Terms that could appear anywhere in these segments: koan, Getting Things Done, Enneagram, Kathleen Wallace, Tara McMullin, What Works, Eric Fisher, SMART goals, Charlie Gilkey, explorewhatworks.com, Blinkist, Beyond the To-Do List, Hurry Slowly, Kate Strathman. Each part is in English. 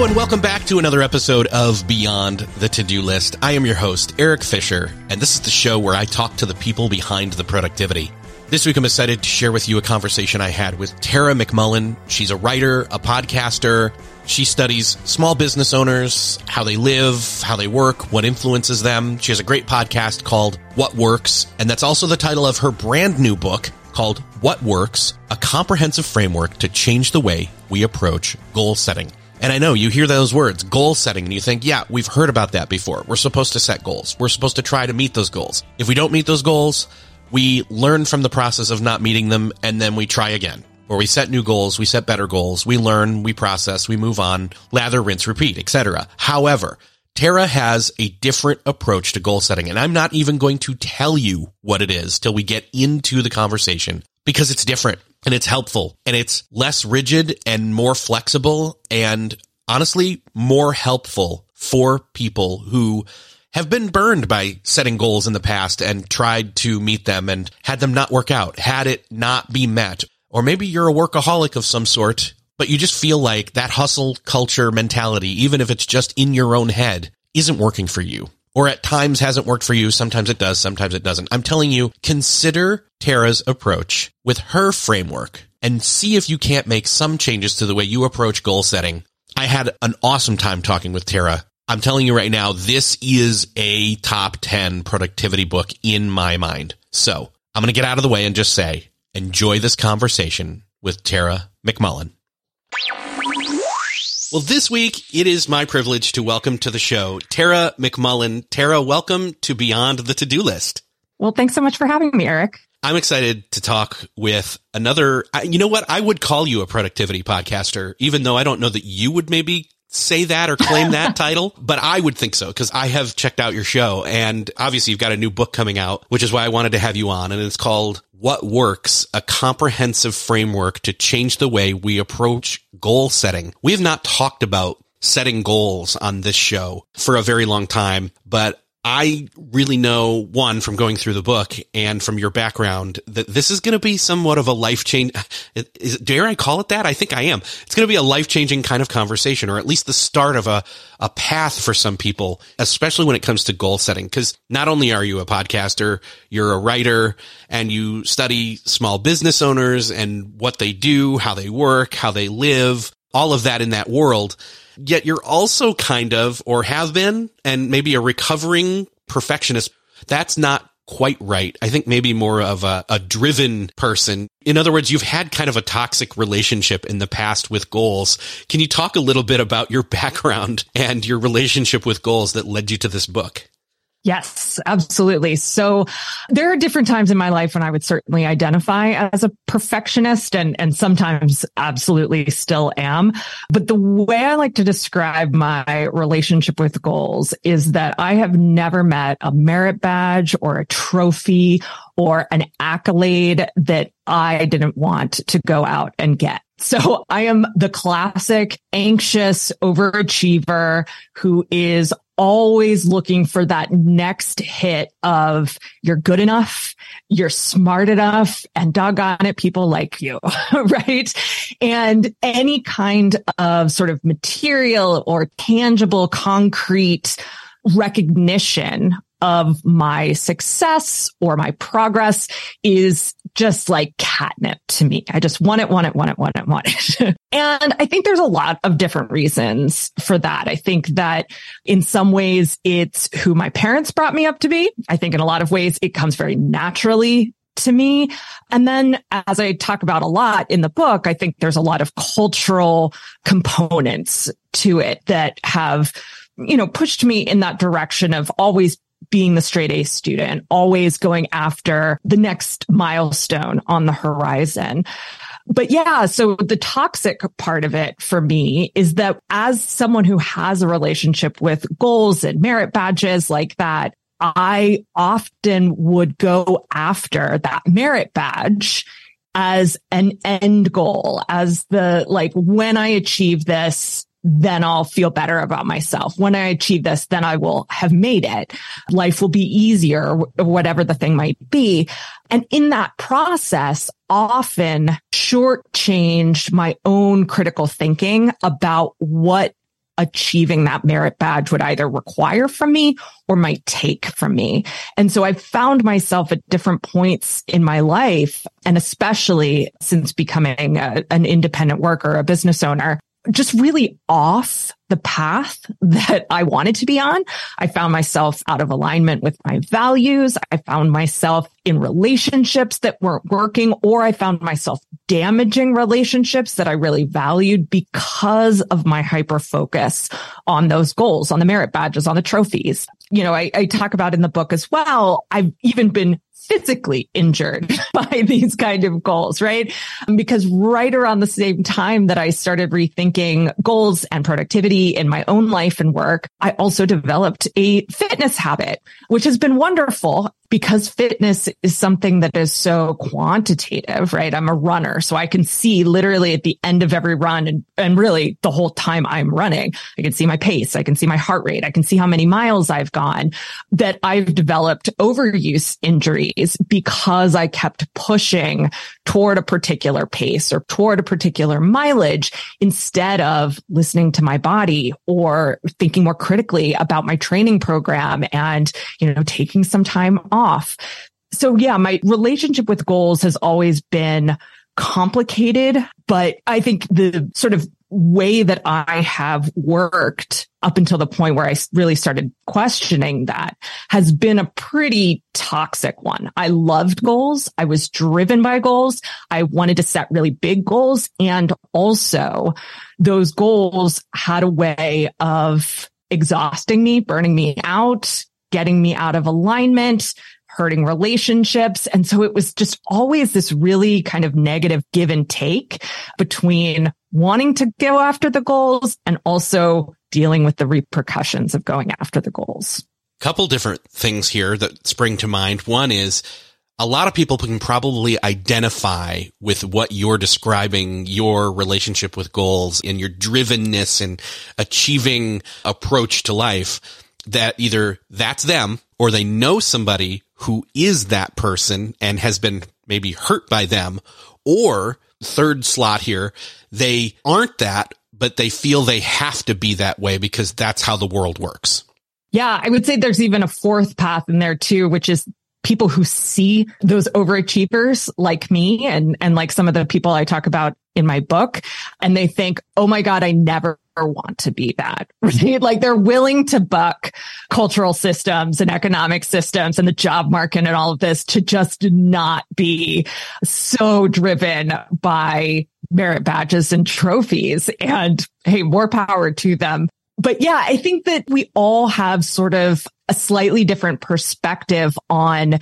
And welcome back to another episode of Beyond the To-Do List. I am your host, Eric Fisher, and this is the show where I talk to the people behind the productivity. This week I'm excited to share with you a conversation I had with Tara McMullin. She's a writer, a podcaster. She studies small business owners, how they live, how they work, what influences them. She has a great podcast called What Works, and that's also the title of her brand new book called What Works, A Comprehensive Framework to Change the Way We Approach Goal Setting. And I know you hear those words, goal setting, and you think, yeah, we've heard about that before. We're supposed to set goals. We're supposed to try to meet those goals. If we don't meet those goals, we learn from the process of not meeting them, and then we try again. Or we set new goals, we set better goals, we learn, we process, we move on, lather, rinse, repeat, etc. However, Tara has a different approach to goal setting, and I'm not even going to tell you what it is till we get into the conversation, because it's different. And it's helpful, and it's less rigid and more flexible and, honestly, more helpful for people who have been burned by setting goals in the past and tried to meet them and had them not work out, had it not be met. Or maybe you're a workaholic of some sort, but you just feel like that hustle culture mentality, even if it's just in your own head, isn't working for you. Or at times hasn't worked for you. Sometimes it does, sometimes it doesn't. I'm telling you, consider Tara's approach with her framework and see if you can't make some changes to the way you approach goal setting. I had an awesome time talking with Tara. I'm telling you right now, this is a top 10 productivity book in my mind. So I'm going to get out of the way and just say, enjoy this conversation with Tara McMullin. Well, this week, it is my privilege to welcome to the show Tara McMullin. Tara, welcome to Beyond the To-Do List. Well, thanks so much for having me, Eric. I'm excited to talk with another, you know what? I would call you a productivity podcaster, even though I don't know that you would maybe say that or claim that title, but I would think so because I have checked out your show. And obviously, you've got a new book coming out, which is why I wanted to have you on. And it's called What Works, A Comprehensive Framework to Change the Way We Approach Goal Setting. We have not talked about setting goals on this show for a very long time, but I really know, one, from going through the book and from your background, that this is going to be somewhat of a life-changing, dare I call it that? I think I am. It's going to be a life-changing kind of conversation, or at least the start of a path for some people, especially when it comes to goal setting. Because not only are you a podcaster, you're a writer, and you study small business owners and what they do, how they work, how they live, all of that in that world. Yet you're also kind of, or have been, and maybe a recovering perfectionist. That's not quite right. I think maybe more of a driven person. In other words, you've had kind of a toxic relationship in the past with goals. Can you talk a little bit about your background and your relationship with goals that led you to this book? Yes, absolutely. So there are different times in my life when I would certainly identify as a perfectionist and sometimes absolutely still am. But the way I like to describe my relationship with goals is that I have never met a merit badge or a trophy or an accolade that I didn't want to go out and get. So I am the classic anxious overachiever who is always looking for that next hit of you're good enough, you're smart enough, and doggone it, people like you, right? And any kind of sort of material or tangible, concrete recognition of my success or my progress is just like catnip to me. I just want it. And I think there's a lot of different reasons for that. I think that in some ways it's who my parents brought me up to be. I think in a lot of ways it comes very naturally to me. And then as I talk about a lot in the book, I think there's a lot of cultural components to it that have, you know, pushed me in that direction of always being the straight A student, always going after the next milestone on the horizon. But yeah, so the toxic part of it for me is that as someone who has a relationship with goals and merit badges like that, I often would go after that merit badge as an end goal, as the, like, when I achieve this, then I'll feel better about myself. When I achieve this, then I will have made it. Life will be easier, whatever the thing might be. And in that process, often shortchange my own critical thinking about what achieving that merit badge would either require from me or might take from me. And so I've found myself at different points in my life, and especially since becoming an independent worker, a business owner, just really off the path that I wanted to be on. I found myself out of alignment with my values. I found myself in relationships that weren't working, or I found myself damaging relationships that I really valued because of my hyper focus on those goals, on the merit badges, on the trophies. You know, I talk about in the book as well, I've even been physically injured by these kind of goals, right? Because right around the same time that I started rethinking goals and productivity in my own life and work, I also developed a fitness habit, which has been wonderful because fitness is something that is so quantitative, right? I'm a runner, so I can see literally at the end of every run and really the whole time I'm running, I can see my pace, I can see my heart rate, I can see how many miles I've gone, that I've developed overuse injury because I kept pushing toward a particular pace or toward a particular mileage instead of listening to my body or thinking more critically about my training program and, you know, taking some time off. So yeah, my relationship with goals has always been complicated, but I think the sort of way that I have worked up until the point where I really started questioning that has been a pretty toxic one. I loved goals. I was driven by goals. I wanted to set really big goals. And also those goals had a way of exhausting me, burning me out, getting me out of alignment, hurting relationships. And so it was just always this really kind of negative give and take between wanting to go after the goals and also dealing with the repercussions of going after the goals. Couple different things here that spring to mind. One is a lot of people can probably identify with what you're describing, your relationship with goals and your drivenness and achieving approach to life, that either that's them or they know somebody who is that person and has been maybe hurt by them, or third slot here, they aren't that, but they feel they have to be that way because that's how the world works. Yeah, I would say there's even a fourth path in there too, which is people who see those overachievers like me and like some of the people I talk about in my book, and they think, oh my God, I never want to be that. Right? Like they're willing to buck cultural systems and economic systems and the job market and all of this to just not be so driven by merit badges and trophies, and hey, more power to them. But yeah, I think that we all have sort of a slightly different perspective on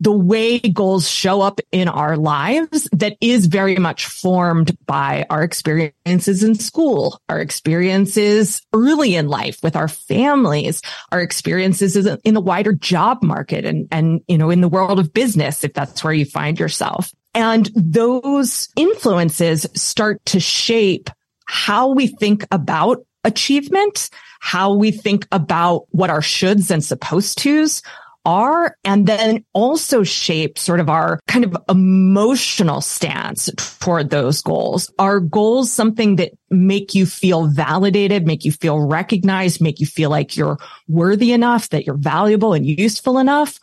the way goals show up in our lives that is very much formed by our experiences in school, our experiences early in life with our families, our experiences in the wider job market and you know, in the world of business, if that's where you find yourself. And those influences start to shape how we think about achievement, how we think about what our shoulds and supposed tos are, and then also shape sort of our kind of emotional stance toward those goals. Are goals something that make you feel validated, make you feel recognized, make you feel like you're worthy enough, that you're valuable and useful enough?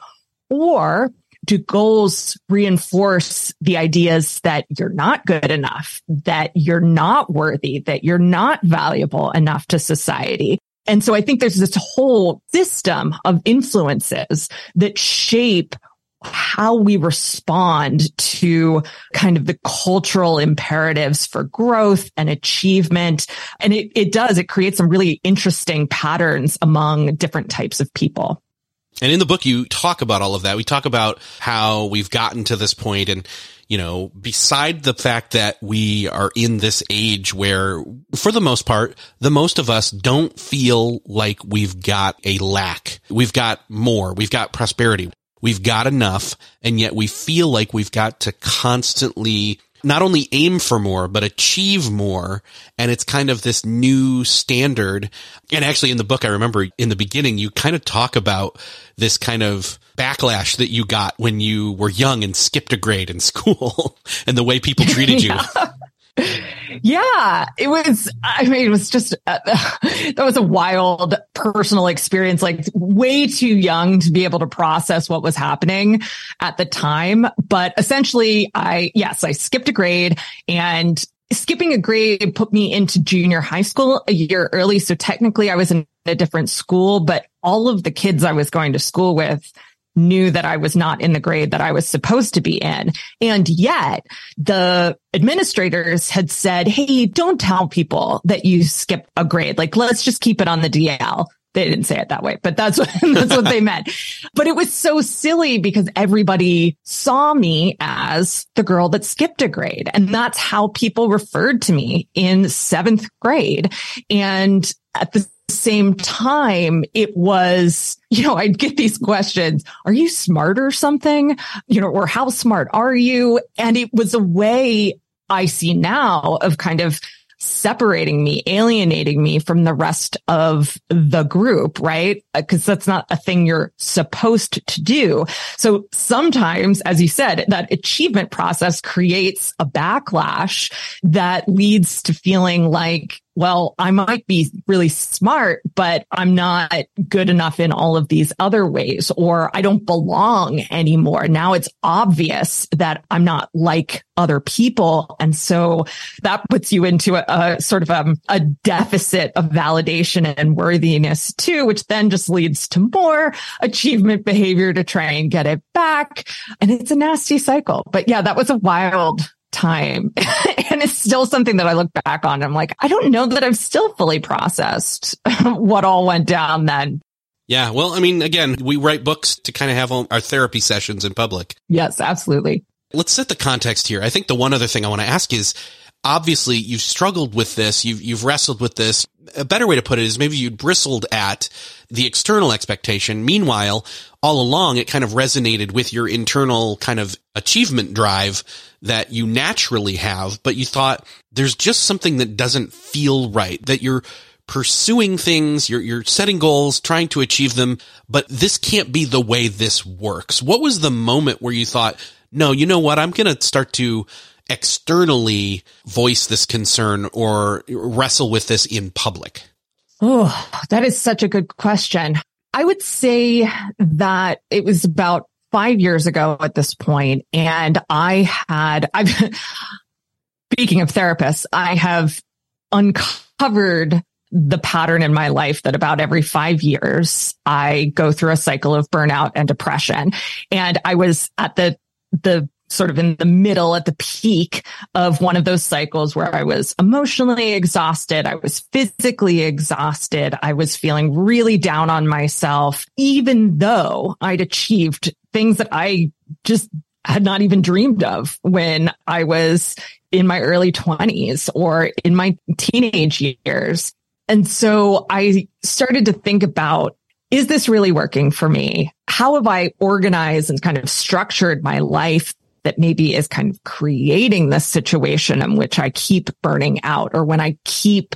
Or do goals reinforce the ideas that you're not good enough, that you're not worthy, that you're not valuable enough to society? And so I think there's this whole system of influences that shape how we respond to kind of the cultural imperatives for growth and achievement. And it creates some really interesting patterns among different types of people. And in the book, you talk about all of that. We talk about how we've gotten to this point, and, you know, beside the fact that we are in this age where, for the most part, the most of us don't feel like we've got a lack. We've got more. We've got prosperity. We've got enough. And yet we feel like we've got to constantly not only aim for more, but achieve more. And it's kind of this new standard. And actually in the book, I remember in the beginning, you kind of talk about this kind of backlash that you got when you were young and skipped a grade in school and the way people treated you. Yeah, it was just, that was a wild personal experience, like way too young to be able to process what was happening at the time. But essentially I skipped a grade, and skipping a grade put me into junior high school a year early. So technically I was in a different school, but all of the kids I was going to school with knew that I was not in the grade that I was supposed to be in. And yet the administrators had said, hey, don't tell people that you skipped a grade. Like, let's just keep it on the DL. They didn't say it that way, but that's what they meant. But it was so silly because everybody saw me as the girl that skipped a grade. And that's how people referred to me in seventh grade. And at the same time, it was, you know, I'd get these questions, are you smart or something? You know, or how smart are you? And it was a way I see now of kind of separating me, alienating me from the rest of the group, right? Because that's not a thing you're supposed to do. So sometimes, as you said, that achievement process creates a backlash that leads to feeling like, well, I might be really smart, but I'm not good enough in all of these other ways, or I don't belong anymore. Now it's obvious that I'm not like other people. And so that puts you into a sort of a deficit of validation and worthiness too, which then just leads to more achievement behavior to try and get it back. And it's a nasty cycle. But yeah, that was a wild time. And it's still something that I look back on. And I'm like, I don't know that I've still fully processed what all went down then. Yeah. Well, I mean, again, we write books to kind of have our therapy sessions in public. Yes, absolutely. Let's set the context here. I think the one other thing I want to ask is, obviously, you've struggled with this. You've wrestled with this. A better way to put it is maybe you bristled at the external expectation. Meanwhile, all along, it kind of resonated with your internal kind of achievement drive that you naturally have. But you thought there's just something that doesn't feel right, that you're pursuing things, you're setting goals, trying to achieve them, but this can't be the way this works. What was the moment where you thought, no, you know what, I'm going to start to externally voice this concern or wrestle with this in public? Oh, that is such a good question. I would say that it was about 5 years ago at this point, and speaking of therapists, I have uncovered the pattern in my life that about every 5 years, I go through a cycle of burnout and depression. And I was at the sort of in the middle, at the peak of one of those cycles where I was emotionally exhausted. I was physically exhausted. I was feeling really down on myself, even though I'd achieved things that I just had not even dreamed of when I was in my early 20s or in my teenage years. And so I started to think about, is this really working for me? How have I organized and kind of structured my life that maybe is kind of creating this situation in which I keep burning out, or when I keep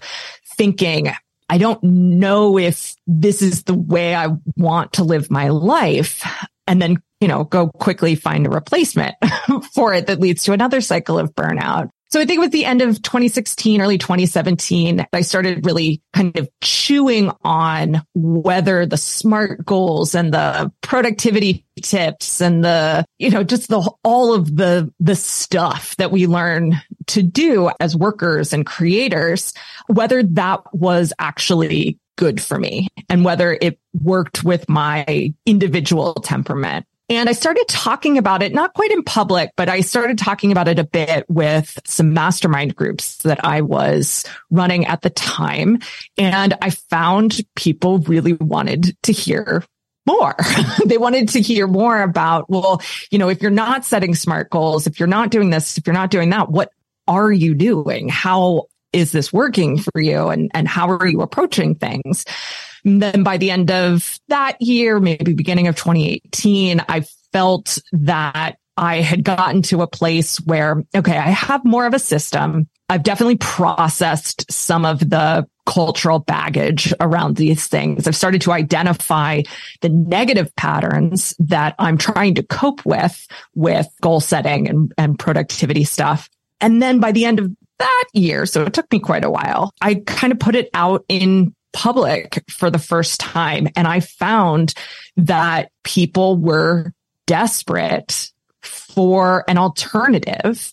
thinking, I don't know if this is the way I want to live my life, and then, you know, go quickly find a replacement for it that leads to another cycle of burnout. So I think it was the end of 2016, early 2017, I started really kind of chewing on whether the SMART goals and the productivity tips and the, you know, just all of the stuff that we learn to do as workers and creators, whether that was actually good for me and whether it worked with my individual temperament. And I started talking about it, not quite in public, but I started talking about it a bit with some mastermind groups that I was running at the time. And I found people really wanted to hear more. They wanted to hear more about, well, you know, if you're not setting SMART goals, if you're not doing this, if you're not doing that, what are you doing? How is this working for you? And how are you approaching things? And then by the end of that year, maybe beginning of 2018, I felt that I had gotten to a place where, okay, I have more of a system. I've definitely processed some of the cultural baggage around these things. I've started to identify the negative patterns that I'm trying to cope with goal setting and productivity stuff. And then by the end of that year, so it took me quite a while, I kind of put it out in public for the first time. And I found that people were desperate for an alternative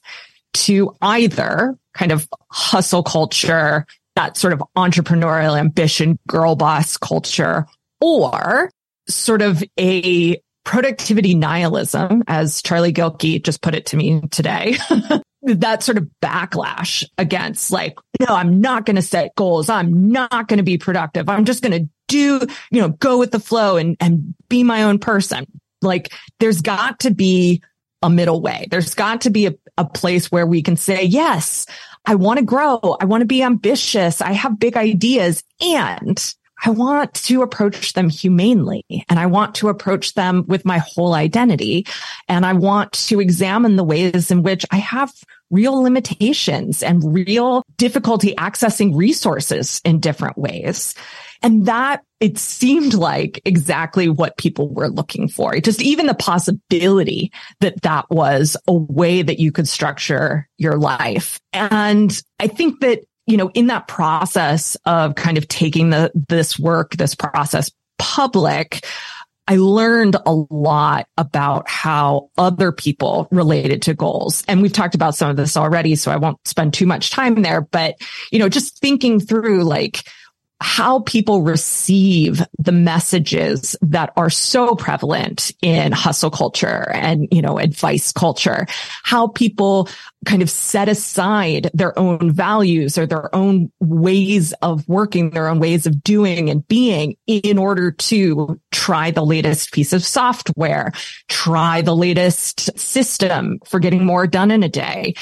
to either kind of hustle culture, that sort of entrepreneurial ambition, girl boss culture, or sort of a productivity nihilism, as Charlie Gilkey just put it to me today. That sort of backlash against, like, no, I'm not going to set goals. I'm not going to be productive. I'm just going to do, you know, go with the flow and be my own person. Like, there's got to be a middle way. There's got to be a place where we can say, yes, I want to grow. I want to be ambitious. I have big ideas, and I want to approach them humanely, and I want to approach them with my whole identity. And I want to examine the ways in which I have real limitations and real difficulty accessing resources in different ways. And that, it seemed like exactly what people were looking for. Just even the possibility that that was a way that you could structure your life. And I think that, you know, in that process of kind of taking this process public, I learned a lot about how other people related to goals. And we've talked about some of this already, so I won't spend too much time there. But, you know, just thinking through, like, how people receive the messages that are so prevalent in hustle culture and, you know, advice culture, how people kind of set aside their own values or their own ways of working, their own ways of doing and being in order to try the latest piece of software, try the latest system for getting more done in a day.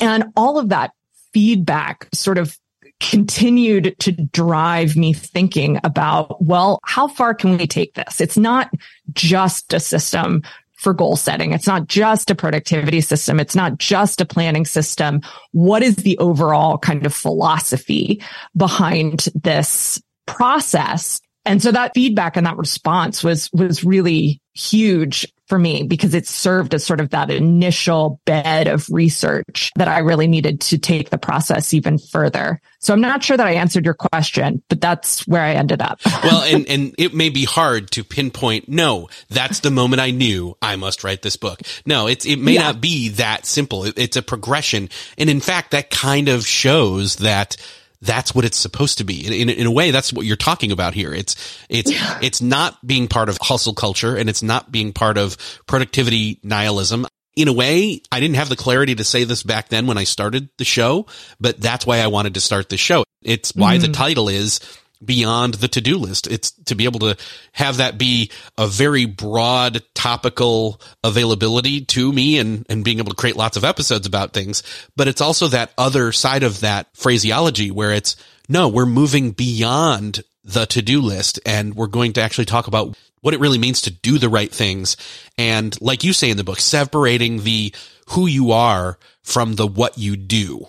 And all of that feedback sort of continued to drive me thinking about, well, how far can we take this? It's not just a system for goal setting. It's not just a productivity system. It's not just a planning system. What is the overall kind of philosophy behind this process? And so that feedback and that response was really huge for me, because it served as sort of that initial bed of research that I really needed to take the process even further. So I'm not sure that I answered your question, but that's where I ended up. Well, and it may be hard to pinpoint, no, that's the moment I knew I must write this book. No, it may not be that simple. It's a progression. And in fact, that kind of shows that that's what it's supposed to be. In a way, that's what you're talking about here. It's not being part of hustle culture, and it's not being part of productivity nihilism. In a way, I didn't have the clarity to say this back then when I started the show, but that's why I wanted to start the show. It's why the title is Beyond the To-Do List. It's to be able to have that be a very broad topical availability to me, and being able to create lots of episodes about things. But it's also that other side of that phraseology where it's, no, we're moving beyond the to-do list, and we're going to actually talk about what it really means to do the right things. And like you say in the book, separating the who you are from the what you do.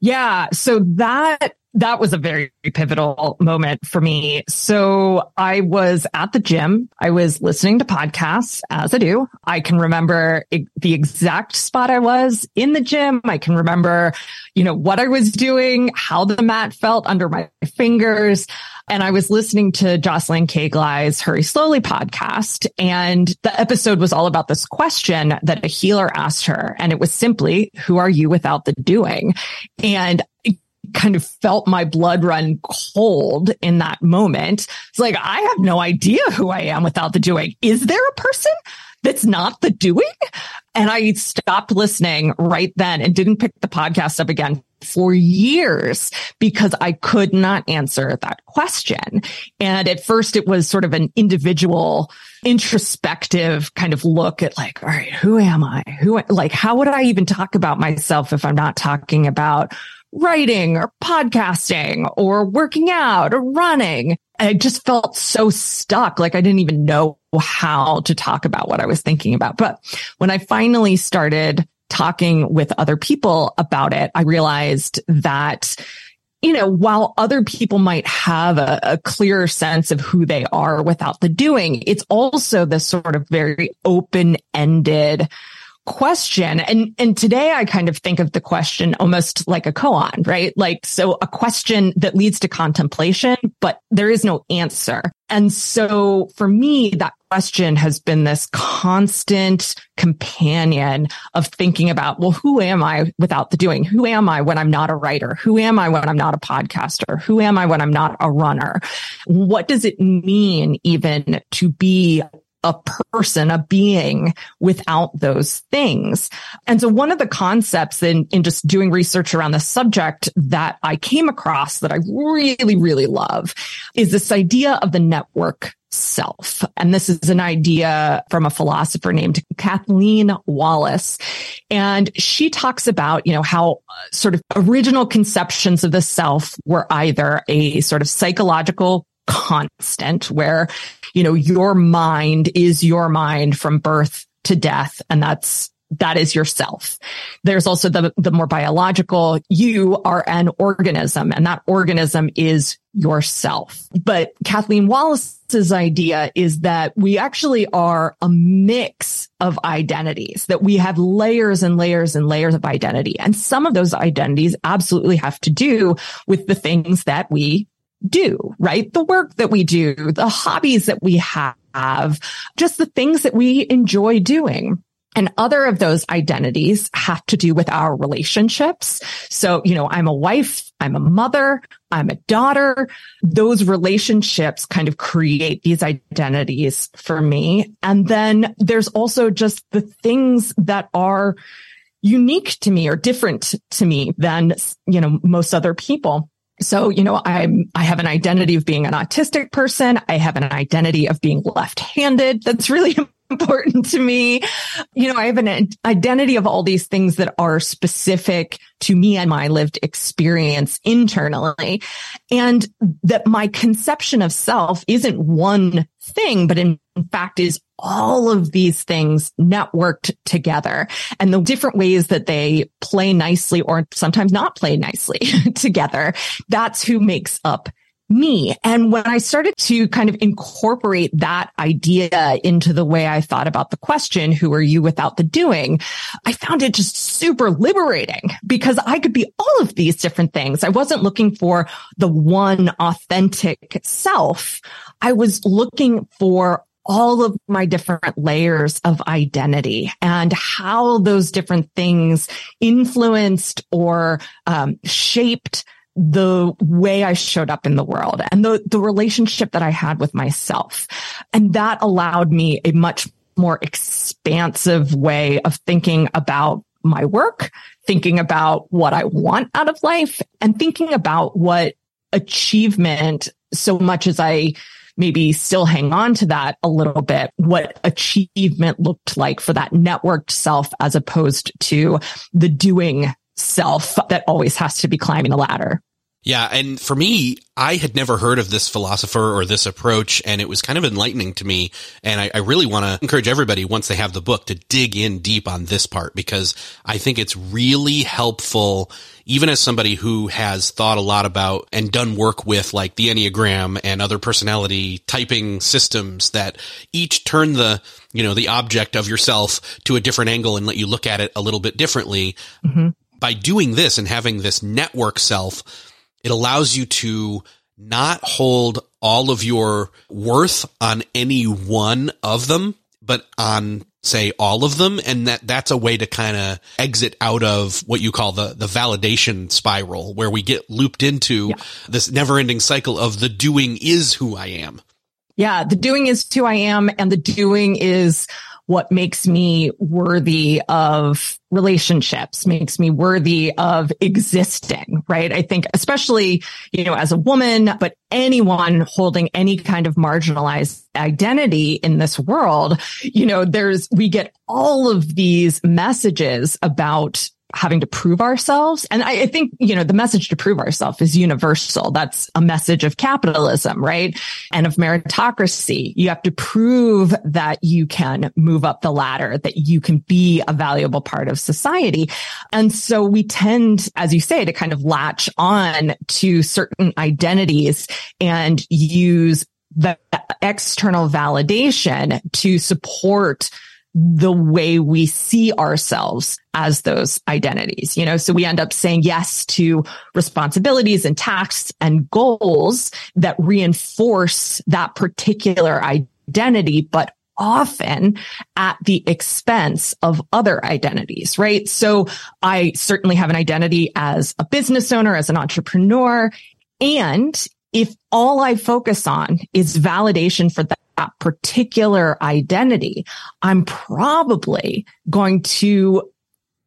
Yeah. So that was a very pivotal moment for me. So I was at the gym. I was listening to podcasts, as I do. I can remember the exact spot I was in the gym. I can remember, you know, what I was doing, how the mat felt under my fingers. And I was listening to Jocelyn Kagly's Hurry Slowly podcast. And the episode was all about this question that a healer asked her. And it was simply, who are you without the doing? And kind of felt my blood run cold in that moment. It's like, I have no idea who I am without the doing. Is there a person that's not the doing? And I stopped listening right then and didn't pick the podcast up again for years because I could not answer that question. And at first it was sort of an individual, introspective kind of look at like, all right, who am I? Like, how would I even talk about myself if I'm not talking about writing or podcasting or working out or running? I just felt so stuck. Like I didn't even know how to talk about what I was thinking about. But when I finally started talking with other people about it, I realized that, you know, while other people might have a clearer sense of who they are without the doing, it's also this sort of very open-ended question. And today I kind of think of the question almost like a koan, right? Like, so a question that leads to contemplation, but there is no answer. And so for me, that question has been this constant companion of thinking about, well, who am I without the doing? Who am I when I'm not a writer? Who am I when I'm not a podcaster? Who am I when I'm not a runner? What does it mean even to be a person, a being without those things? And so one of the concepts in just doing research around the subject that I came across that I really, really love is this idea of the network self. And this is an idea from a philosopher named Kathleen Wallace. And she talks about, you know, how sort of original conceptions of the self were either a sort of psychological constant where, you know, your mind is your mind from birth to death. And that is yourself. There's also the more biological, you are an organism and that organism is yourself. But Kathleen Wallace's idea is that we actually are a mix of identities, that we have layers and layers and layers of identity. And some of those identities absolutely have to do with the things that we do, right? The work that we do, the hobbies that we have, just the things that we enjoy doing. And other of those identities have to do with our relationships. So, you know, I'm a wife, I'm a mother, I'm a daughter. Those relationships kind of create these identities for me. And then there's also just the things that are unique to me or different to me than, you know, most other people. So, you know, I have an identity of being an autistic person. I have an identity of being left-handed. That's really important to me. You know, I have an identity of all these things that are specific to me and my lived experience internally. And that my conception of self isn't one thing, but in fact is all of these things networked together and the different ways that they play nicely or sometimes not play nicely together. That's who makes up me. And when I started to kind of incorporate that idea into the way I thought about the question, who are you without the doing? I found it just super liberating because I could be all of these different things. I wasn't looking for the one authentic self. I was looking for all of my different layers of identity and how those different things influenced or shaped the way I showed up in the world and the relationship that I had with myself. And that allowed me a much more expansive way of thinking about my work, thinking about what I want out of life, and thinking about what achievement, so much as I maybe still hang on to that a little bit, what achievement looked like for that networked self as opposed to the doing self that always has to be climbing a ladder. Yeah. And for me, I had never heard of this philosopher or this approach, and it was kind of enlightening to me. And I really want to encourage everybody, once they have the book, to dig in deep on this part, because I think it's really helpful, even as somebody who has thought a lot about and done work with like the Enneagram and other personality typing systems that each turn the, you know, the object of yourself to a different angle and let you look at it a little bit differently. Mm-hmm. By doing this and having this network self, it allows you to not hold all of your worth on any one of them, but on, say, all of them. And that's a way to kind of exit out of what you call the validation spiral, where we get looped into this never-ending cycle of the doing is who I am. Yeah, the doing is who I am, and the doing is what makes me worthy of relationships, makes me worthy of existing, right? I think especially, as a woman, but anyone holding any kind of marginalized identity in this world, we get all of these messages about having to prove ourselves. And I think, the message to prove ourselves is universal. That's a message of capitalism, right? And of meritocracy. You have to prove that you can move up the ladder, that you can be a valuable part of society. And so we tend, as you say, to kind of latch on to certain identities and use the external validation to support the way we see ourselves as those identities, so we end up saying yes to responsibilities and tasks and goals that reinforce that particular identity, but often at the expense of other identities, right? So I certainly have an identity as a business owner, as an entrepreneur. And if all I focus on is validation for that particular identity, I'm probably going to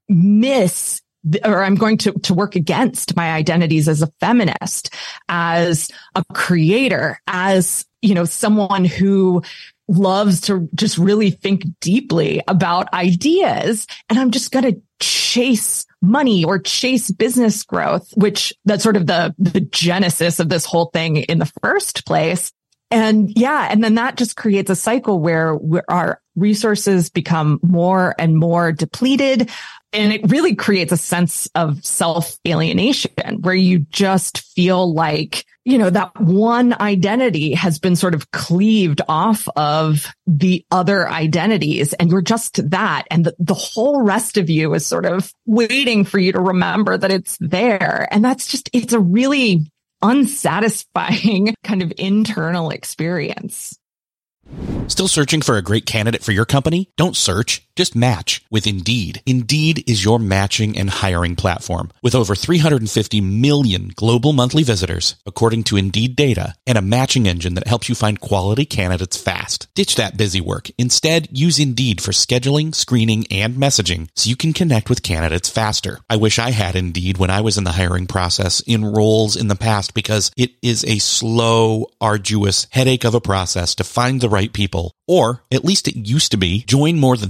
miss, or I'm going to work against my identities as a feminist, as a creator, as, someone who loves to just really think deeply about ideas. And I'm just going to chase money or chase business growth, which that's sort of the genesis of this whole thing in the first place. And yeah, and then that just creates a cycle where our resources become more and more depleted. And it really creates a sense of self-alienation where you just feel like, that one identity has been sort of cleaved off of the other identities, and you're just that. And the whole rest of you is sort of waiting for you to remember that it's there. And that's just, it's a really unsatisfying kind of internal experience. Still searching for a great candidate for your company? Don't search, just match with Indeed. Indeed is your matching and hiring platform with over 350 million global monthly visitors, according to Indeed data, and a matching engine that helps you find quality candidates fast. Ditch that busy work. Instead, use Indeed for scheduling, screening, and messaging so you can connect with candidates faster. I wish I had Indeed when I was in the hiring process in roles in the past, because it is a slow, arduous headache of a process to find the right people, or at least it used to be. Join more than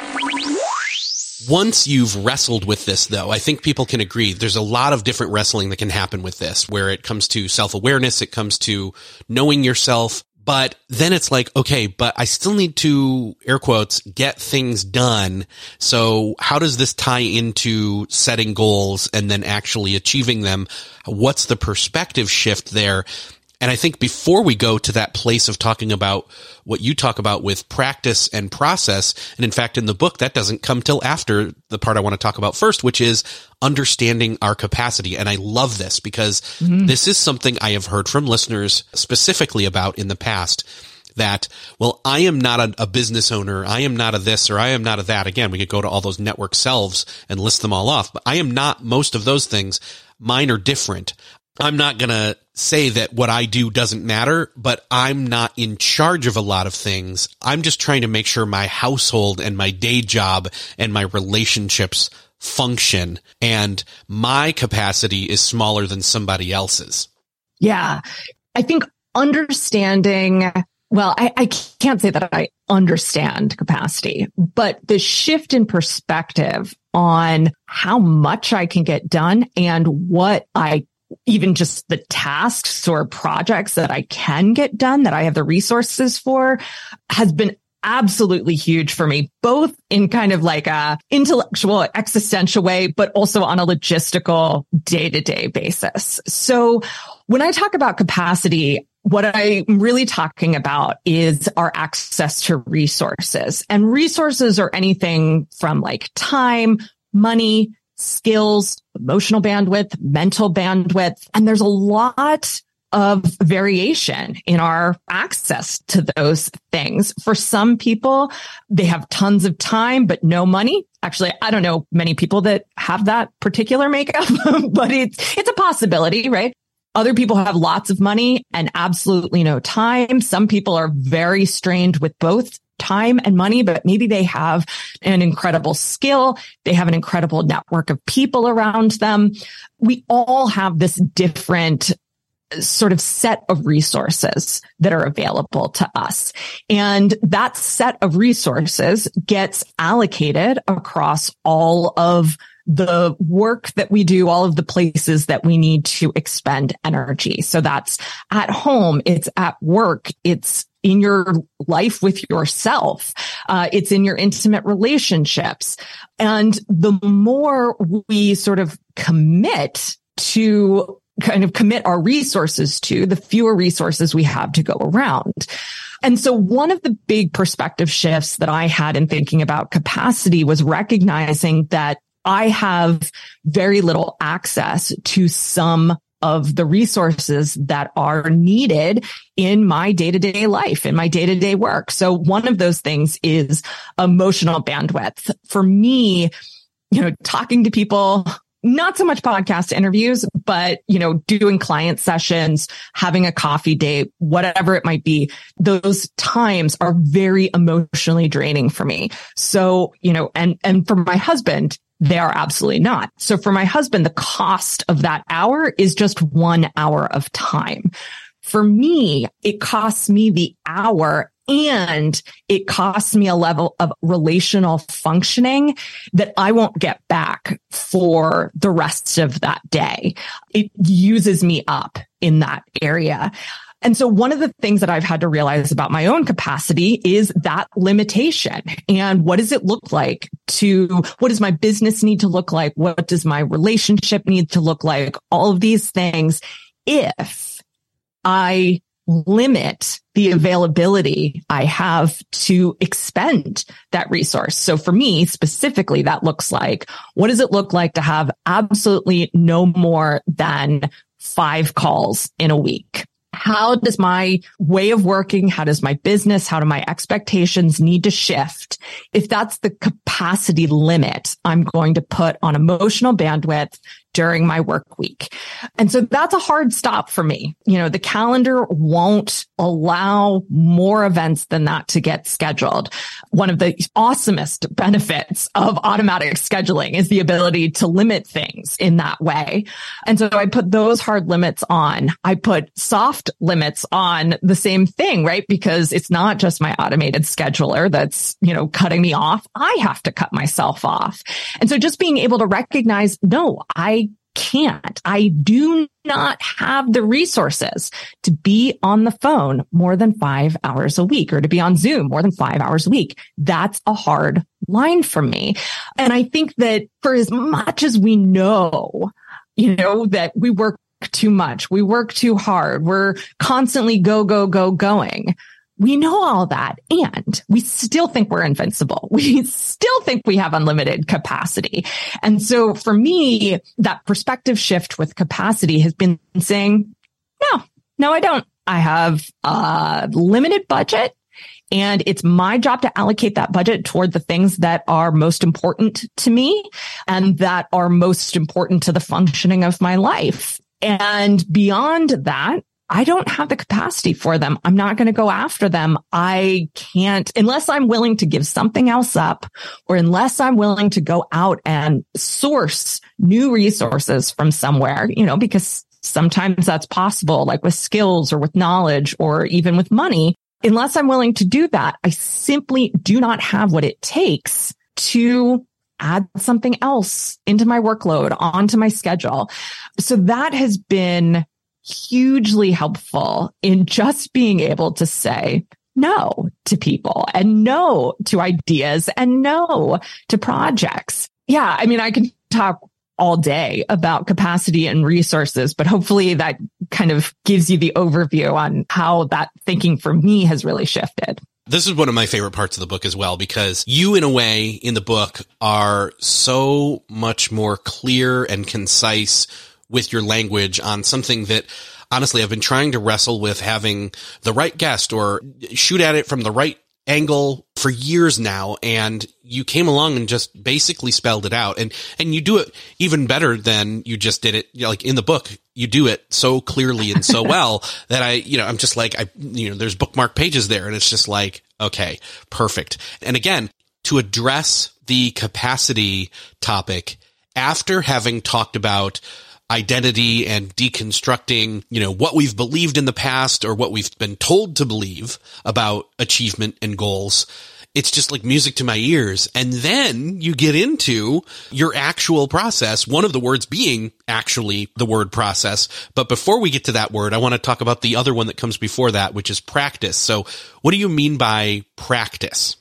Once you've wrestled with this, though, I think people can agree there's a lot of different wrestling that can happen with this, where it comes to self-awareness, it comes to knowing yourself. But then it's like, okay, but I still need to, air quotes, get things done. So how does this tie into setting goals and then actually achieving them? What's the perspective shift there? And I think before we go to that place of talking about what you talk about with practice and process, and in fact, in the book, that doesn't come till after the part I want to talk about first, which is understanding our capacity. And I love this because this is something I have heard from listeners specifically about in the past, that, well, I am not a business owner. I am not a this, or I am not a that. Again, we could go to all those network selves and list them all off, but I am not most of those things. Mine are different. I'm not going to say that what I do doesn't matter, but I'm not in charge of a lot of things. I'm just trying to make sure my household and my day job and my relationships function, and my capacity is smaller than somebody else's. Yeah. I think understanding, well, I can't say that I understand capacity, but the shift in perspective on how much I can get done and what I even just the tasks or projects that I can get done, that I have the resources for, has been absolutely huge for me, both in kind of like a intellectual, existential way, but also on a logistical day-to-day basis. So when I talk about capacity, what I'm really talking about is our access to resources. And resources are anything from like time, money, skills, emotional bandwidth, mental bandwidth. And there's a lot of variation in our access to those things. For some people, they have tons of time, but no money. Actually, I don't know many people that have that particular makeup, but it's a possibility, right? Other people have lots of money and absolutely no time. Some people are very strained with both time and money, but maybe they have an incredible skill. They have an incredible network of people around them. We all have this different sort of set of resources that are available to us. And that set of resources gets allocated across all of the work that we do, all of the places that we need to expend energy. So that's at home, it's at work, it's in your life with yourself, it's in your intimate relationships. And the more we sort of commit our resources to, the fewer resources we have to go around. And so one of the big perspective shifts that I had in thinking about capacity was recognizing that I have very little access to some of the resources that are needed in my day-to-day life, in my day-to-day work. So one of those things is emotional bandwidth. For me, talking to people, not so much podcast interviews, but, doing client sessions, having a coffee date, whatever it might be, those times are very emotionally draining for me. So, and for my husband, they are absolutely not. So for my husband, the cost of that hour is just 1 hour of time. For me, it costs me the hour and it costs me a level of relational functioning that I won't get back for the rest of that day. It uses me up in that area. And so one of the things that I've had to realize about my own capacity is that limitation. And what does it look like what does my business need to look like? What does my relationship need to look like? All of these things. If I limit the availability I have to expend that resource. So for me specifically, that looks like, what does it look like to have absolutely no more than 5 calls in a week? How does my way of working, how does my business, how do my expectations need to shift if that's the capacity limit I'm going to put on emotional bandwidth during my work week. And so that's a hard stop for me. You know, the calendar won't allow more events than that to get scheduled. One of the awesomest benefits of automatic scheduling is the ability to limit things in that way. And so I put those hard limits on. I put soft limits on the same thing, right? Because it's not just my automated scheduler that's, you know, cutting me off. I have to cut myself off. And so just being able to recognize, no, I can't. I do not have the resources to be on the phone more than 5 hours a week or to be on Zoom more than 5 hours a week. That's a hard line for me. And I think that for as much as we know, you know, that we work too much, we work too hard, we're constantly going. We know all that, and we still think we're invincible. We still think we have unlimited capacity. And so for me, that perspective shift with capacity has been saying, no, I don't. I have a limited budget, and it's my job to allocate that budget toward the things that are most important to me and that are most important to the functioning of my life. And beyond that, I don't have the capacity for them. I'm not going to go after them. I can't, unless I'm willing to give something else up, or unless I'm willing to go out and source new resources from somewhere, you know, because sometimes that's possible, like with skills or with knowledge or even with money. Unless I'm willing to do that, I simply do not have what it takes to add something else into my workload, onto my schedule. So that has been hugely helpful in just being able to say no to people and no to ideas and no to projects. Yeah, I mean, I can talk all day about capacity and resources, but hopefully that kind of gives you the overview on how that thinking for me has really shifted. This is one of my favorite parts of the book as well, because you, in a way, in the book are so much more clear and concise with your language on something that, honestly, I've been trying to wrestle with having the right guest or shoot at it from the right angle for years now. And you came along and just basically spelled it out. And you do it even better than you just did it. You know, like in the book, you do it so clearly and so well that I'm just like, there's bookmark pages there, and it's just like, okay, perfect. And again, to address the capacity topic after having talked about identity and deconstructing, what we've believed in the past or what we've been told to believe about achievement and goals. It's just like music to my ears. And then you get into your actual process, one of the words being actually the word process. But before we get to that word, I want to talk about the other one that comes before that, which is practice. So what do you mean by practice?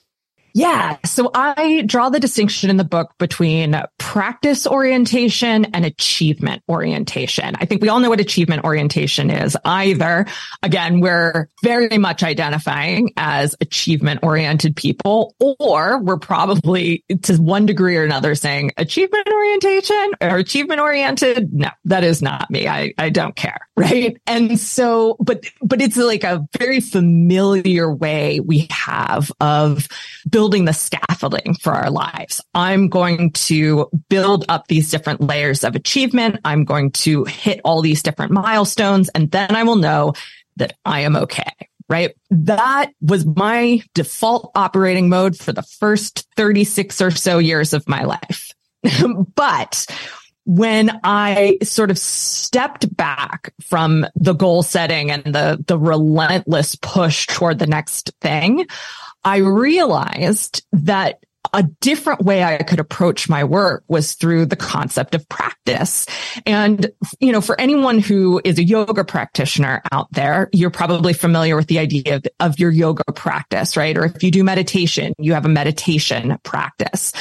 Yeah. So I draw the distinction in the book between practice orientation and achievement orientation. I think we all know what achievement orientation is. Either, again, we're very much identifying as achievement-oriented people, or we're probably to one degree or another saying achievement orientation or achievement-oriented. No, that is not me. I don't care. Right. And so, but it's like a very familiar way we have of building the scaffolding for our lives. I'm going to build up these different layers of achievement. I'm going to hit all these different milestones, and then I will know that I am okay, right? That was my default operating mode for the first 36 or so years of my life. But when I sort of stepped back from the goal setting and the relentless push toward the next thing, I realized that a different way I could approach my work was through the concept of practice. And, for anyone who is a yoga practitioner out there, you're probably familiar with the idea of your yoga practice, right? Or if you do meditation, you have a meditation practice.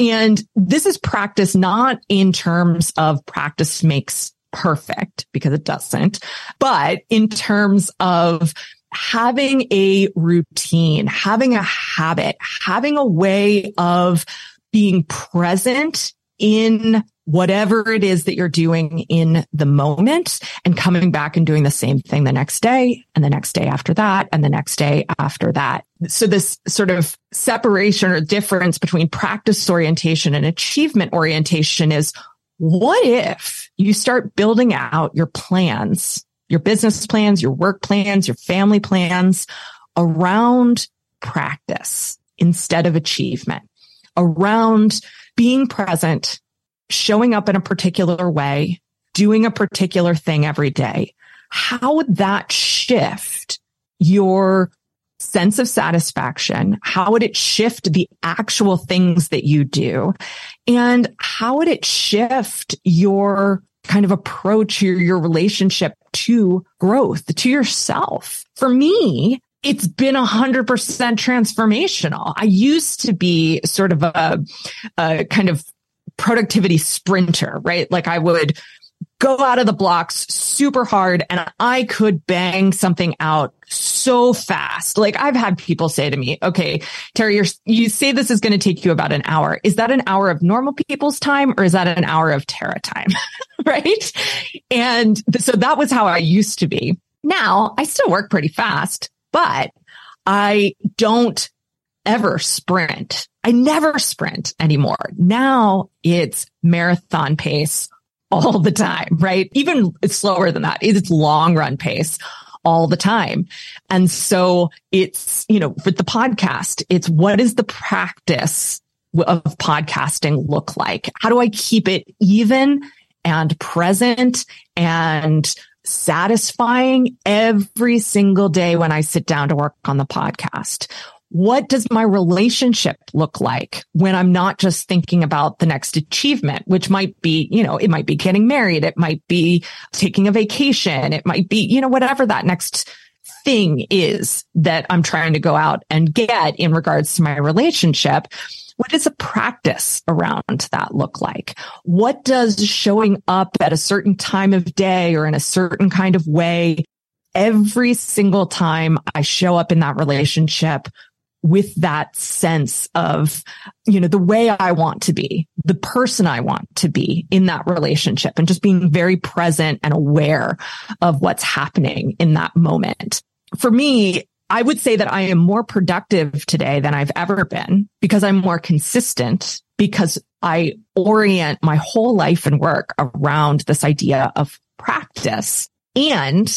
And this is practice not in terms of practice makes perfect, because it doesn't, but in terms of having a routine, having a habit, having a way of being present in whatever it is that you're doing in the moment, and coming back and doing the same thing the next day, and the next day after that, and the next day after that. So this sort of separation or difference between practice orientation and achievement orientation is What if you start building out your plans, your business plans, your work plans, your family plans around practice instead of achievement, around being present, showing up in a particular way, doing a particular thing every day? How would that shift your sense of satisfaction? How would it shift the actual things that you do? And how would it shift your kind of approach, your relationship to growth, to yourself? For me, it's been 100% transformational. I used to be sort of a kind of productivity sprinter, right? Like I would go out of the blocks super hard and I could bang something out so fast. Like I've had people say to me, okay, Terry, you say this is going to take you about an hour. Is that an hour of normal people's time or is that an hour of Tara time? Right? And so that was how I used to be. Now I still work pretty fast, but I don't ever sprint. I never sprint anymore. Now it's marathon pace all the time, right? Even it's slower than that. It's long run pace all the time. And so it's, you know, with the podcast, it's what is the practice of podcasting look like? How do I keep it even and present and satisfying every single day when I sit down to work on the podcast? What does my relationship look like when I'm not just thinking about the next achievement, which might be, you know, it might be getting married. It might be taking a vacation. It might be, you know, whatever that next thing is that I'm trying to go out and get in regards to my relationship. What does a practice around that look like? What does showing up at a certain time of day or in a certain kind of way every single time I show up in that relationship with that sense of, you know, the way I want to be, the person I want to be in that relationship, and just being very present and aware of what's happening in that moment? For me, I would say that I am more productive today than I've ever been because I'm more consistent, because I orient my whole life and work around this idea of practice. And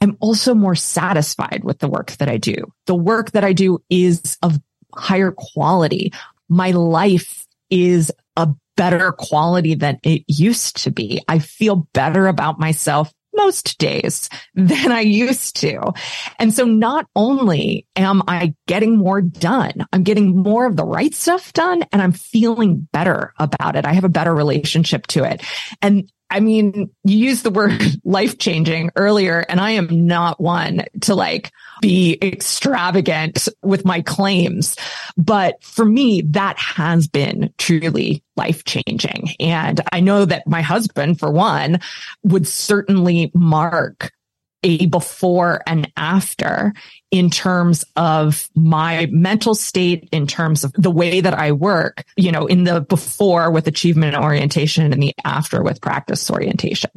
I'm also more satisfied with the work that I do. The work that I do is of higher quality. My life is a better quality than it used to be. I feel better about myself most days than I used to. And so not only am I getting more done, I'm getting more of the right stuff done, and I'm feeling better about it. I have a better relationship to it. And I mean, you used the word life-changing earlier, and I am not one to like be extravagant with my claims. But for me, that has been truly life-changing. And I know that my husband, for one, would certainly mark a before and after in terms of my mental state, in terms of the way that I work, you know, in the before with achievement orientation and the after with practice orientation.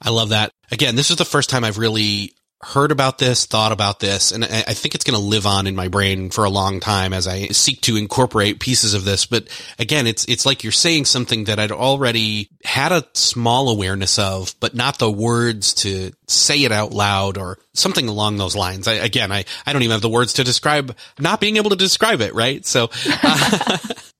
I love that. Again, this is the first time I've really heard about this, thought about this, and I think it's going to live on in my brain for a long time as I seek to incorporate pieces of this. But again, it's like you're saying something that I'd already had a small awareness of, but not the words to say it out loud or something along those lines. I don't even have the words to describe not being able to describe it, right? So,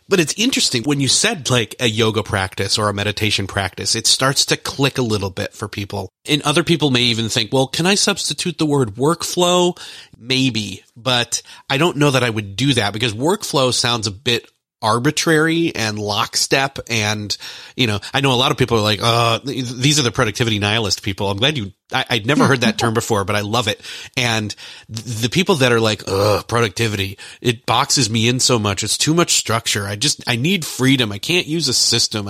but it's interesting when you said like a yoga practice or a meditation practice, it starts to click a little bit for people. And other people may even think, well, can I substitute the word workflow? Maybe, but I don't know that I would do that because workflow sounds a bit arbitrary and lockstep. And, you know, I know a lot of people are like, these are the productivity nihilist people. I'm glad I'd never heard that term before, but I love it. And the people that are like, productivity, it boxes me in so much. It's too much structure. I need freedom. I can't use a system.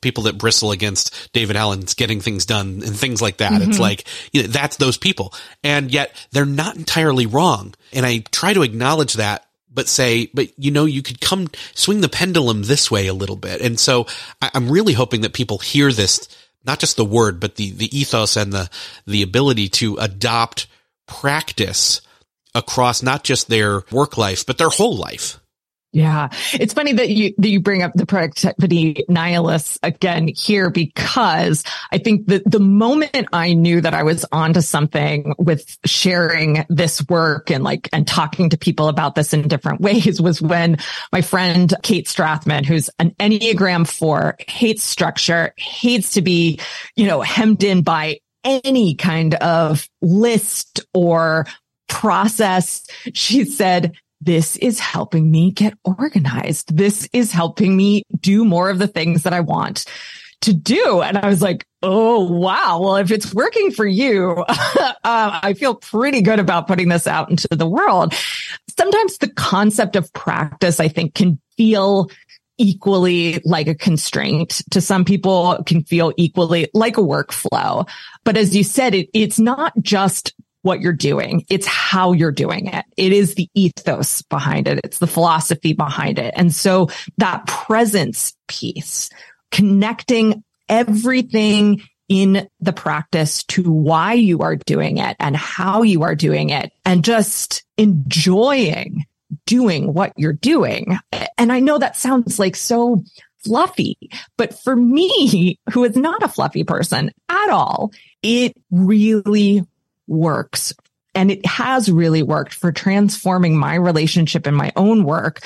People that bristle against David Allen's Getting Things Done and things like that. Mm-hmm. It's like, you know, that's those people. And yet they're not entirely wrong. And I try to acknowledge that, but you know, you could swing the pendulum this way a little bit. And so I'm really hoping that people hear this, not just the word, but the ethos and the ability to adopt practice across not just their work life, but their whole life. Yeah. It's funny that you bring up the productivity nihilists again here, because I think that the moment I knew that I was onto something with sharing this work and talking to people about this in different ways was when my friend Kate Strathman, who's an Enneagram 4, hates structure, hates to be, hemmed in by any kind of list or process. She said, "This is helping me get organized. This is helping me do more of the things that I want to do." And I was like, oh, wow. Well, if it's working for you, I feel pretty good about putting this out into the world. Sometimes the concept of practice, I think, can feel equally like a constraint to some people, can feel equally like a workflow. But as you said, it's not just what you're doing. It's how you're doing it. It is the ethos behind it. It's the philosophy behind it. And so that presence piece, connecting everything in the practice to why you are doing it and how you are doing it, and just enjoying doing what you're doing. And I know that sounds like so fluffy, but for me, who is not a fluffy person at all, it really works. And it has really worked for transforming my relationship and my own work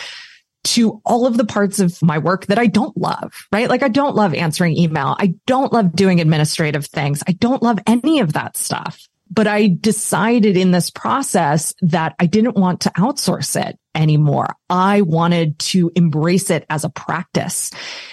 to all of the parts of my work that I don't love, right? Like, I don't love answering email. I don't love doing administrative things. I don't love any of that stuff. But I decided in this process that I didn't want to outsource it anymore. I wanted to embrace it as a practice.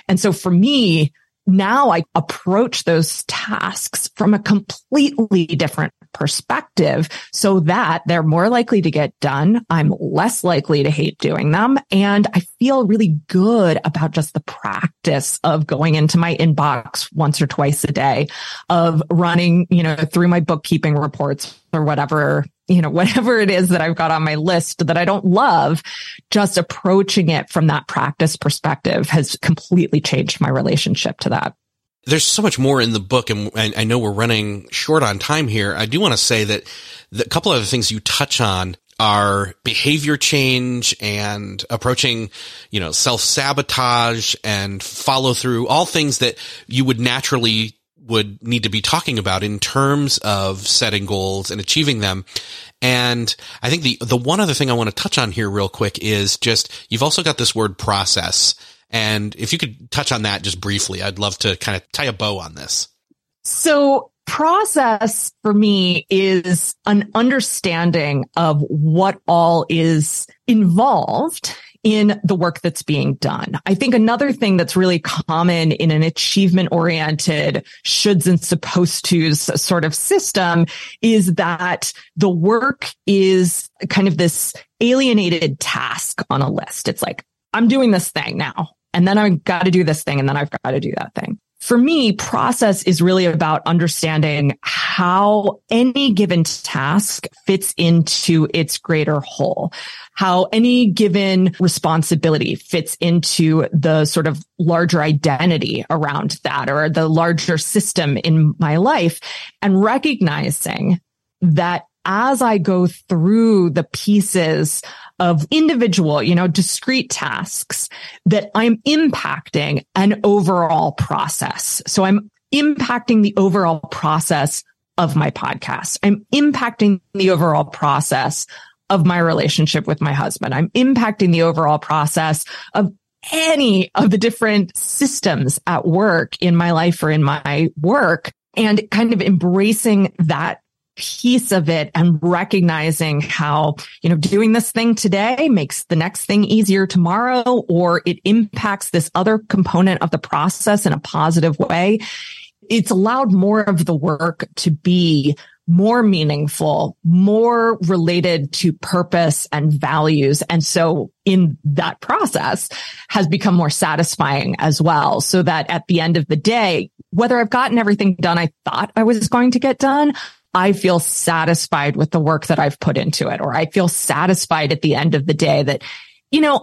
And so for me, now I approach those tasks from a completely different perspective so that they're more likely to get done. I'm less likely to hate doing them. And I feel really good about just the practice of going into my inbox once or twice a day, of running, through my bookkeeping reports or whatever it is that I've got on my list that I don't love. Just approaching it from that practice perspective has completely changed my relationship to that. There's so much more in the book, and I know we're running short on time here. I do want to say that a couple of the things you touch on are behavior change and approaching, self-sabotage and follow through, all things that you would naturally would need to be talking about in terms of setting goals and achieving them. And I think the one other thing I want to touch on here real quick is just, you've also got this word process. And if you could touch on that just briefly, I'd love to kind of tie a bow on this. So process for me is an understanding of what all is involved in the work that's being done. I think another thing that's really common in an achievement-oriented shoulds and supposed tos sort of system is that the work is kind of this alienated task on a list. It's like, I'm doing this thing now, and then I've got to do this thing, and then I've got to do that thing. For me, process is really about understanding how any given task fits into its greater whole, how any given responsibility fits into the sort of larger identity around that, or the larger system in my life, and recognizing that as I go through the pieces of individual, discrete tasks, that I'm impacting an overall process. So I'm impacting the overall process of my podcast. I'm impacting the overall process of my relationship with my husband. I'm impacting the overall process of any of the different systems at work in my life or in my work, and kind of embracing that piece of it and recognizing how, doing this thing today makes the next thing easier tomorrow, or it impacts this other component of the process in a positive way. It's allowed more of the work to be more meaningful, more related to purpose and values. And so in that process has become more satisfying as well. So that at the end of the day, whether I've gotten everything done I thought I was going to get done, I feel satisfied with the work that I've put into it, or I feel satisfied at the end of the day that,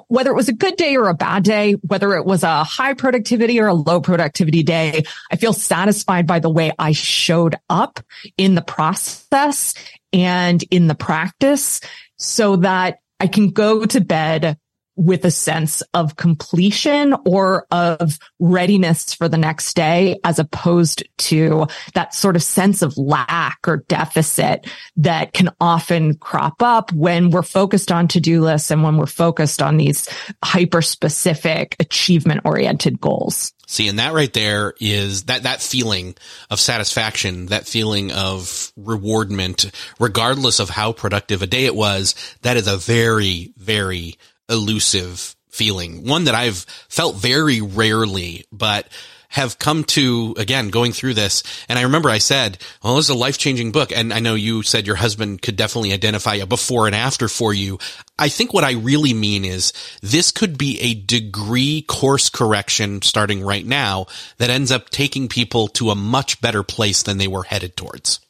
whether it was a good day or a bad day, whether it was a high productivity or a low productivity day, I feel satisfied by the way I showed up in the process and in the practice, so that I can go to bed with a sense of completion or of readiness for the next day, as opposed to that sort of sense of lack or deficit that can often crop up when we're focused on to-do lists and when we're focused on these hyper-specific, achievement-oriented goals. See, and that right there is that feeling of satisfaction, that feeling of rewardment, regardless of how productive a day it was. That is a very, very elusive feeling, one that I've felt very rarely, but have come to, again, going through this. And I remember I said, well, this is a life-changing book. And I know you said your husband could definitely identify a before and after for you. I think what I really mean is this could be a degree course correction starting right now that ends up taking people to a much better place than they were headed towards.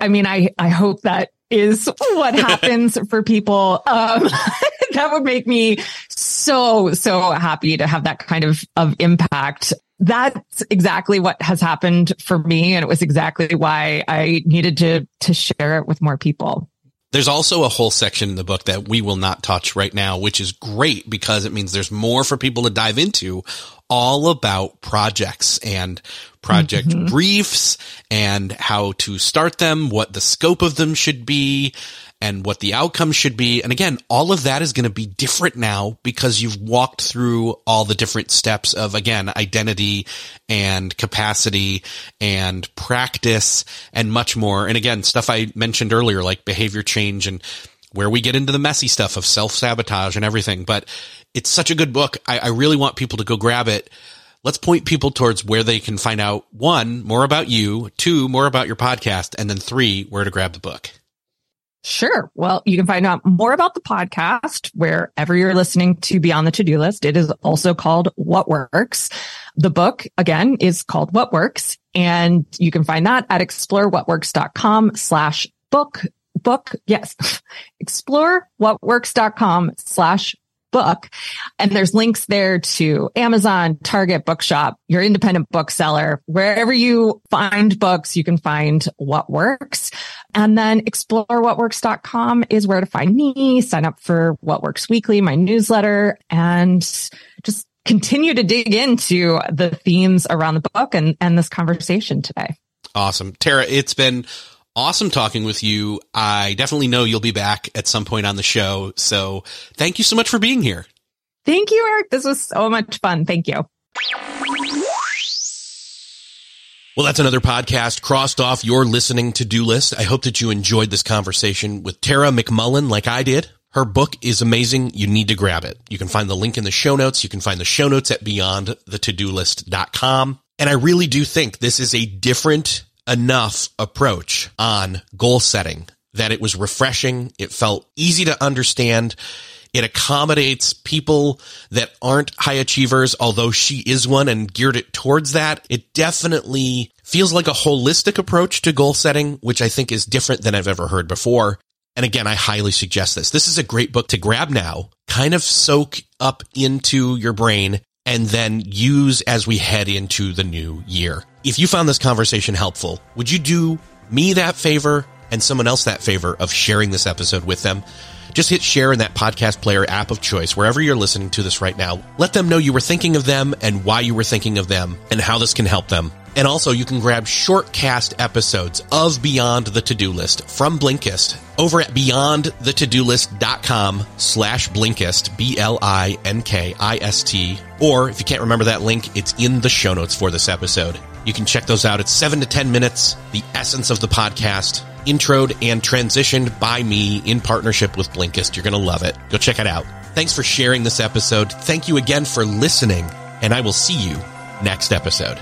I mean, I hope that is what happens for people. That would make me so happy to have that kind of impact. That's exactly what has happened for me. And it was exactly why I needed to share it with more people. There's also a whole section in the book that we will not touch right now, which is great because it means there's more for people to dive into, all about projects and project briefs and how to start them, what the scope of them should be, and what the outcome should be. And again, all of that is going to be different now because you've walked through all the different steps of, again, identity and capacity and practice and much more. And again, stuff I mentioned earlier, like behavior change and where we get into the messy stuff of self-sabotage and everything. But it's such a good book. I really want people to go grab it. Let's point people towards where they can find out, one, more about you, two, more about your podcast, and then three, where to grab the book. Sure. Well, you can find out more about the podcast wherever you're listening to Beyond the To-Do List. It is also called What Works. The book, again, is called What Works, and you can find that at explorewhatworks.com/book. Yes. explorewhatworks.com/book. And there's links there to Amazon, Target, Bookshop, your independent bookseller. Wherever you find books, you can find What Works. And then explorewhatworks.com is where to find me, sign up for What Works Weekly, my newsletter, and just continue to dig into the themes around the book and this conversation today. Awesome. Tara, it's been awesome talking with you. I definitely know you'll be back at some point on the show. So thank you so much for being here. Thank you, Eric. This was so much fun. Thank you. Well, that's another podcast crossed off your listening to-do list. I hope that you enjoyed this conversation with Tara McMullin like I did. Her book is amazing. You need to grab it. You can find the link in the show notes. You can find the show notes at beyondthetodolist.com. And I really do think this is a different enough approach on goal setting that it was refreshing. It felt easy to understand. It accommodates people that aren't high achievers, although she is one and geared it towards that. It definitely feels like a holistic approach to goal setting, which I think is different than I've ever heard before. And again, I highly suggest this. This is a great book to grab now, kind of soak up into your brain, and then use as we head into the new year. If you found this conversation helpful, would you do me that favor and someone else that favor of sharing this episode with them? Just hit share in that podcast player app of choice, wherever you're listening to this right now. Let them know you were thinking of them and why you were thinking of them and how this can help them. And also, you can grab shortcast episodes of Beyond the To-Do List from Blinkist over at beyondthetodolist.com/Blinkist, BLINKIST. Or if you can't remember that link, it's in the show notes for this episode. You can check those out. It's 7 to 10 minutes, the essence of the podcast, introed and transitioned by me in partnership with Blinkist. You're going to love it. Go check it out. Thanks for sharing this episode. Thank you again for listening, and I will see you next episode.